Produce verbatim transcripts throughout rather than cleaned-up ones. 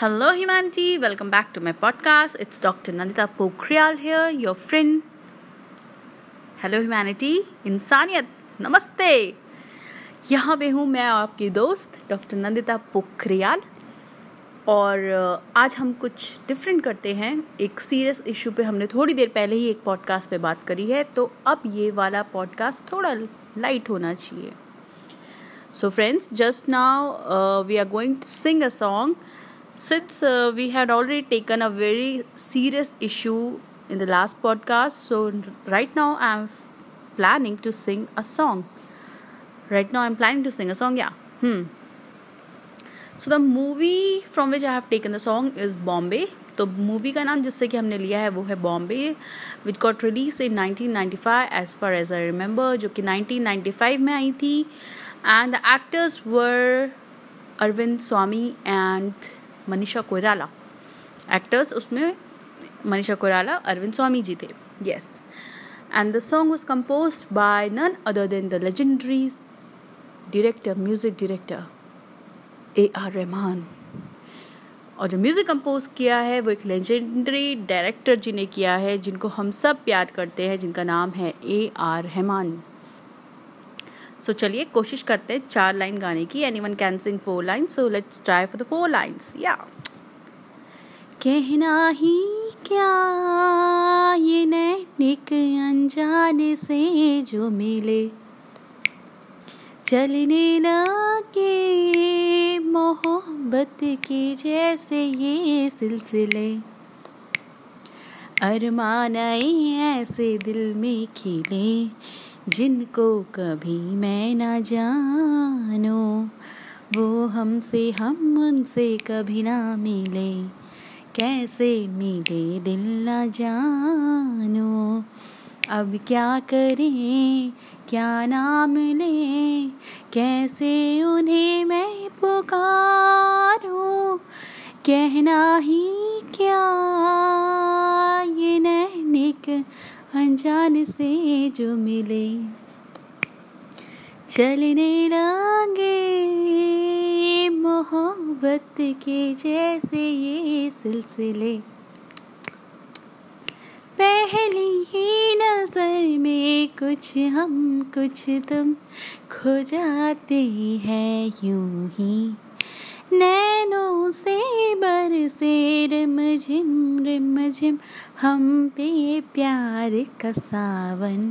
Hello humanity, welcome back to my podcast. It's Doctor Nandita Pokhariyal here, your friend. Hello humanity, इंसानियत, नमस्ते. यहाँ पे हूँ मैं आपकी दोस्त डॉक्टर नंदिता पोखरियाल, और आज हम कुछ डिफरेंट करते हैं. एक सीरियस इशू पे हमने थोड़ी देर पहले ही एक पॉडकास्ट पे बात करी है, तो अब ये वाला पॉडकास्ट थोड़ा लाइट होना चाहिए. So friends, just now we are going to sing a song. Since uh, we had already taken a very serious issue in the last podcast, so right now I'm planning to sing a song. Right now I'm planning to sing a song, yeah. Hmm. So the movie from which I have taken the song is Bombay. तो movie का नाम जिससे कि हमने लिया है वो है Bombay, which got release in nineteen ninety five as far as I remember, जो कि नाइनटीन नाइंटी फाइव में आई थी. And the actors were Arvind Swami and Manisha Koirala. Actors उसमें मनीषा कोइराला, अरविंद स्वामी जी थे. Yes. And the song was composed by none other than the legendary director, music director A R Rahman. और जो music compose किया है वो एक लेजेंडरी डायरेक्टर जी ने किया है, जिनको हम सब प्यार करते हैं, जिनका नाम है A R Rahman. So so, चलिए कोशिश करते हैं चार लाइन गाने की. Anyone can sing four lines, so let's try for the four lines. या कहना ही क्या ये नैनिक अनजाने से जो मिले, चलने लगे मोहब्बत के जैसे ये सिलसिले, अरमान ऐसे दिल में खिले जिनको कभी मैं ना जानो, वो हमसे हम उनसे कभी ना मिले, कैसे मिले दिल ना जानो, अब क्या करें क्या नाम लें, कैसे उन्हें मैं पुकारूं, कहना ही क्या ये नैनिक अनजान से जो मिले, चलने लगे मोहब्बत के जैसे ये सिलसिले, पहली ही नजर में कुछ हम कुछ तुम खो जाते हैं यूं ही, नैनों से बरसे रिम झिम रिम झिम हम पे प्यार का सावन,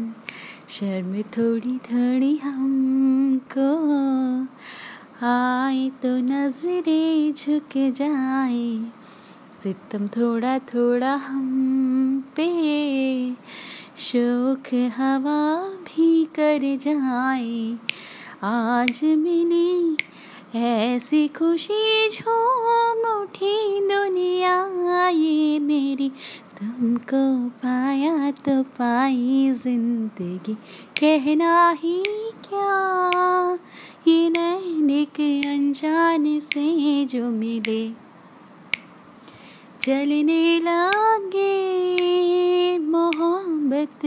शर्म थोड़ी थोड़ी हमको आए तो नजरें झुक जाए, सितम थोड़ा थोड़ा हम पे शोक हवा भी कर जाए, आज मिली ऐसी खुशी झूम उठी दुनिया ये मेरी, तुमको पाया तो पाई जिंदगी, कहना ही क्या ये नैनिक अनजान से जो मिले, चलने लगे मोहब्बत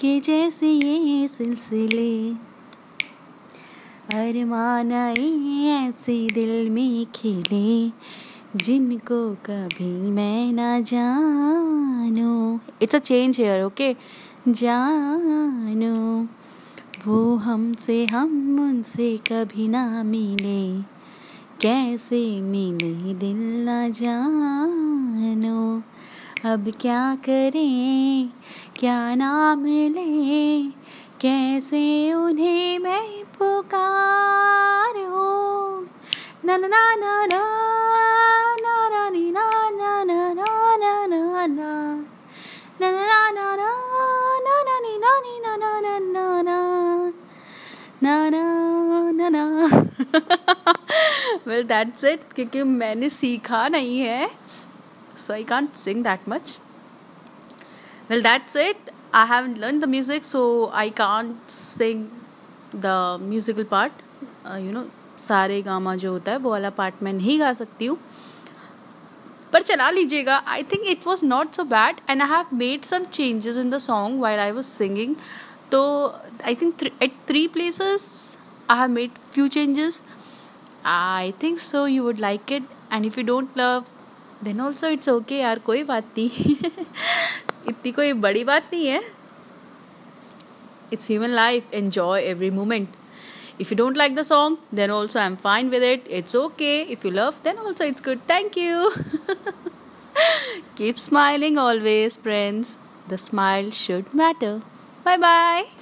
के जैसे ये सिलसिले, अरमान ऐसे दिल में खिले जिनको कभी मैं ना जानो, it's a change here okay, जानो, वो हमसे हम उनसे कभी ना मिले, कैसे मिले दिल ना जानो, अब क्या करें क्या नाम लें, कैसे उन्हें मैं पुकारूं, ना ना ना ना ना ना ना ना ना ना ना ना ना ना ना ना ना ना ना ना. वेल दैट्स इट, क्योंकि मैंने सीखा नहीं है, so I can't sing that much. Well that's it, I haven't learned the music, so I can't sing the musical part. Uh, you know, सारे गामा जो होता है वो वाला पार्ट मैं नहीं गा सकती हूँ, पर चला लीजिएगा. I think it was not so bad, and I have made some changes in the song while I was singing. तो I think th- at three places I have made few changes. I think so you would like it, and if you don't love, then also it's okay यार, कोई बात नहीं इतनी कोई बड़ी बात नहीं है. It's human life, enjoy every moment. If you don't like the song, then also I'm fine with it. It's okay. If you love, then also it's good. Thank you. Keep smiling always, friends. The smile should matter. Bye-bye.